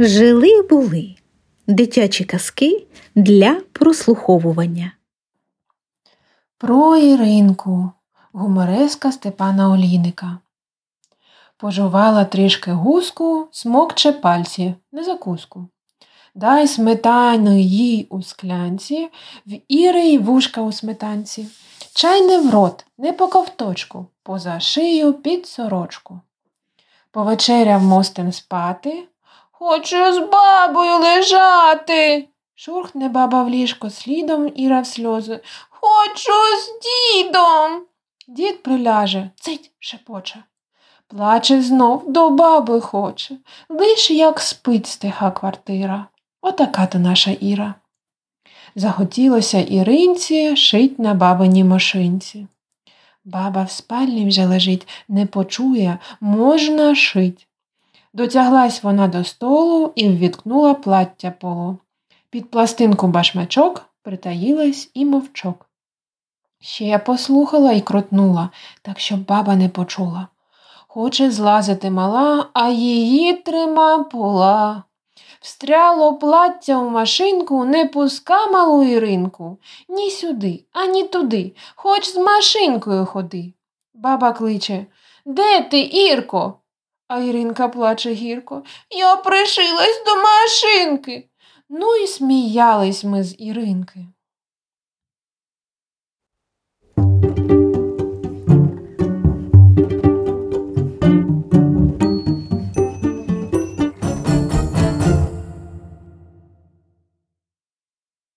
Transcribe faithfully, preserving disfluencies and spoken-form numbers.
Жили-були. Дитячі казки для прослуховування. Про Іринку. Гумореска Степана Олійника. Пожувала трішки гуску, смокче пальці, не закуску. Дай сметану їй у склянці, в Іри й вушка у сметанці. Чай не в рот, не по ковточку, поза шию під сорочку. Повечеряв мостем спати. Хочу з бабою лежати. Шурхне баба в ліжко слідом, Іра в сльози. Хочу з дідом. Дід приляже, цить, шепоче. Плаче знов, до баби хоче. Лиш як спить стиха квартира. Отака то наша Іра. Захотілося Іринці шить на бабиній машинці. Баба в спальні вже лежить, не почує, можна шить. Дотяглась вона до столу і ввіткнула плаття полу. Під пластинку башмачок притаїлась і мовчок. Ще я послухала і крутнула, так щоб баба не почула. Хоче злазити мала, а її трима пола. Встряло плаття у машинку, не пуска малу Іринку. Ні сюди, ані туди, хоч з машинкою ходи. Баба кличе: «Де ти, Ірко?» А Іринка плаче гірко: «Я пришилась до машинки!» Ну і сміялись ми з Іринки.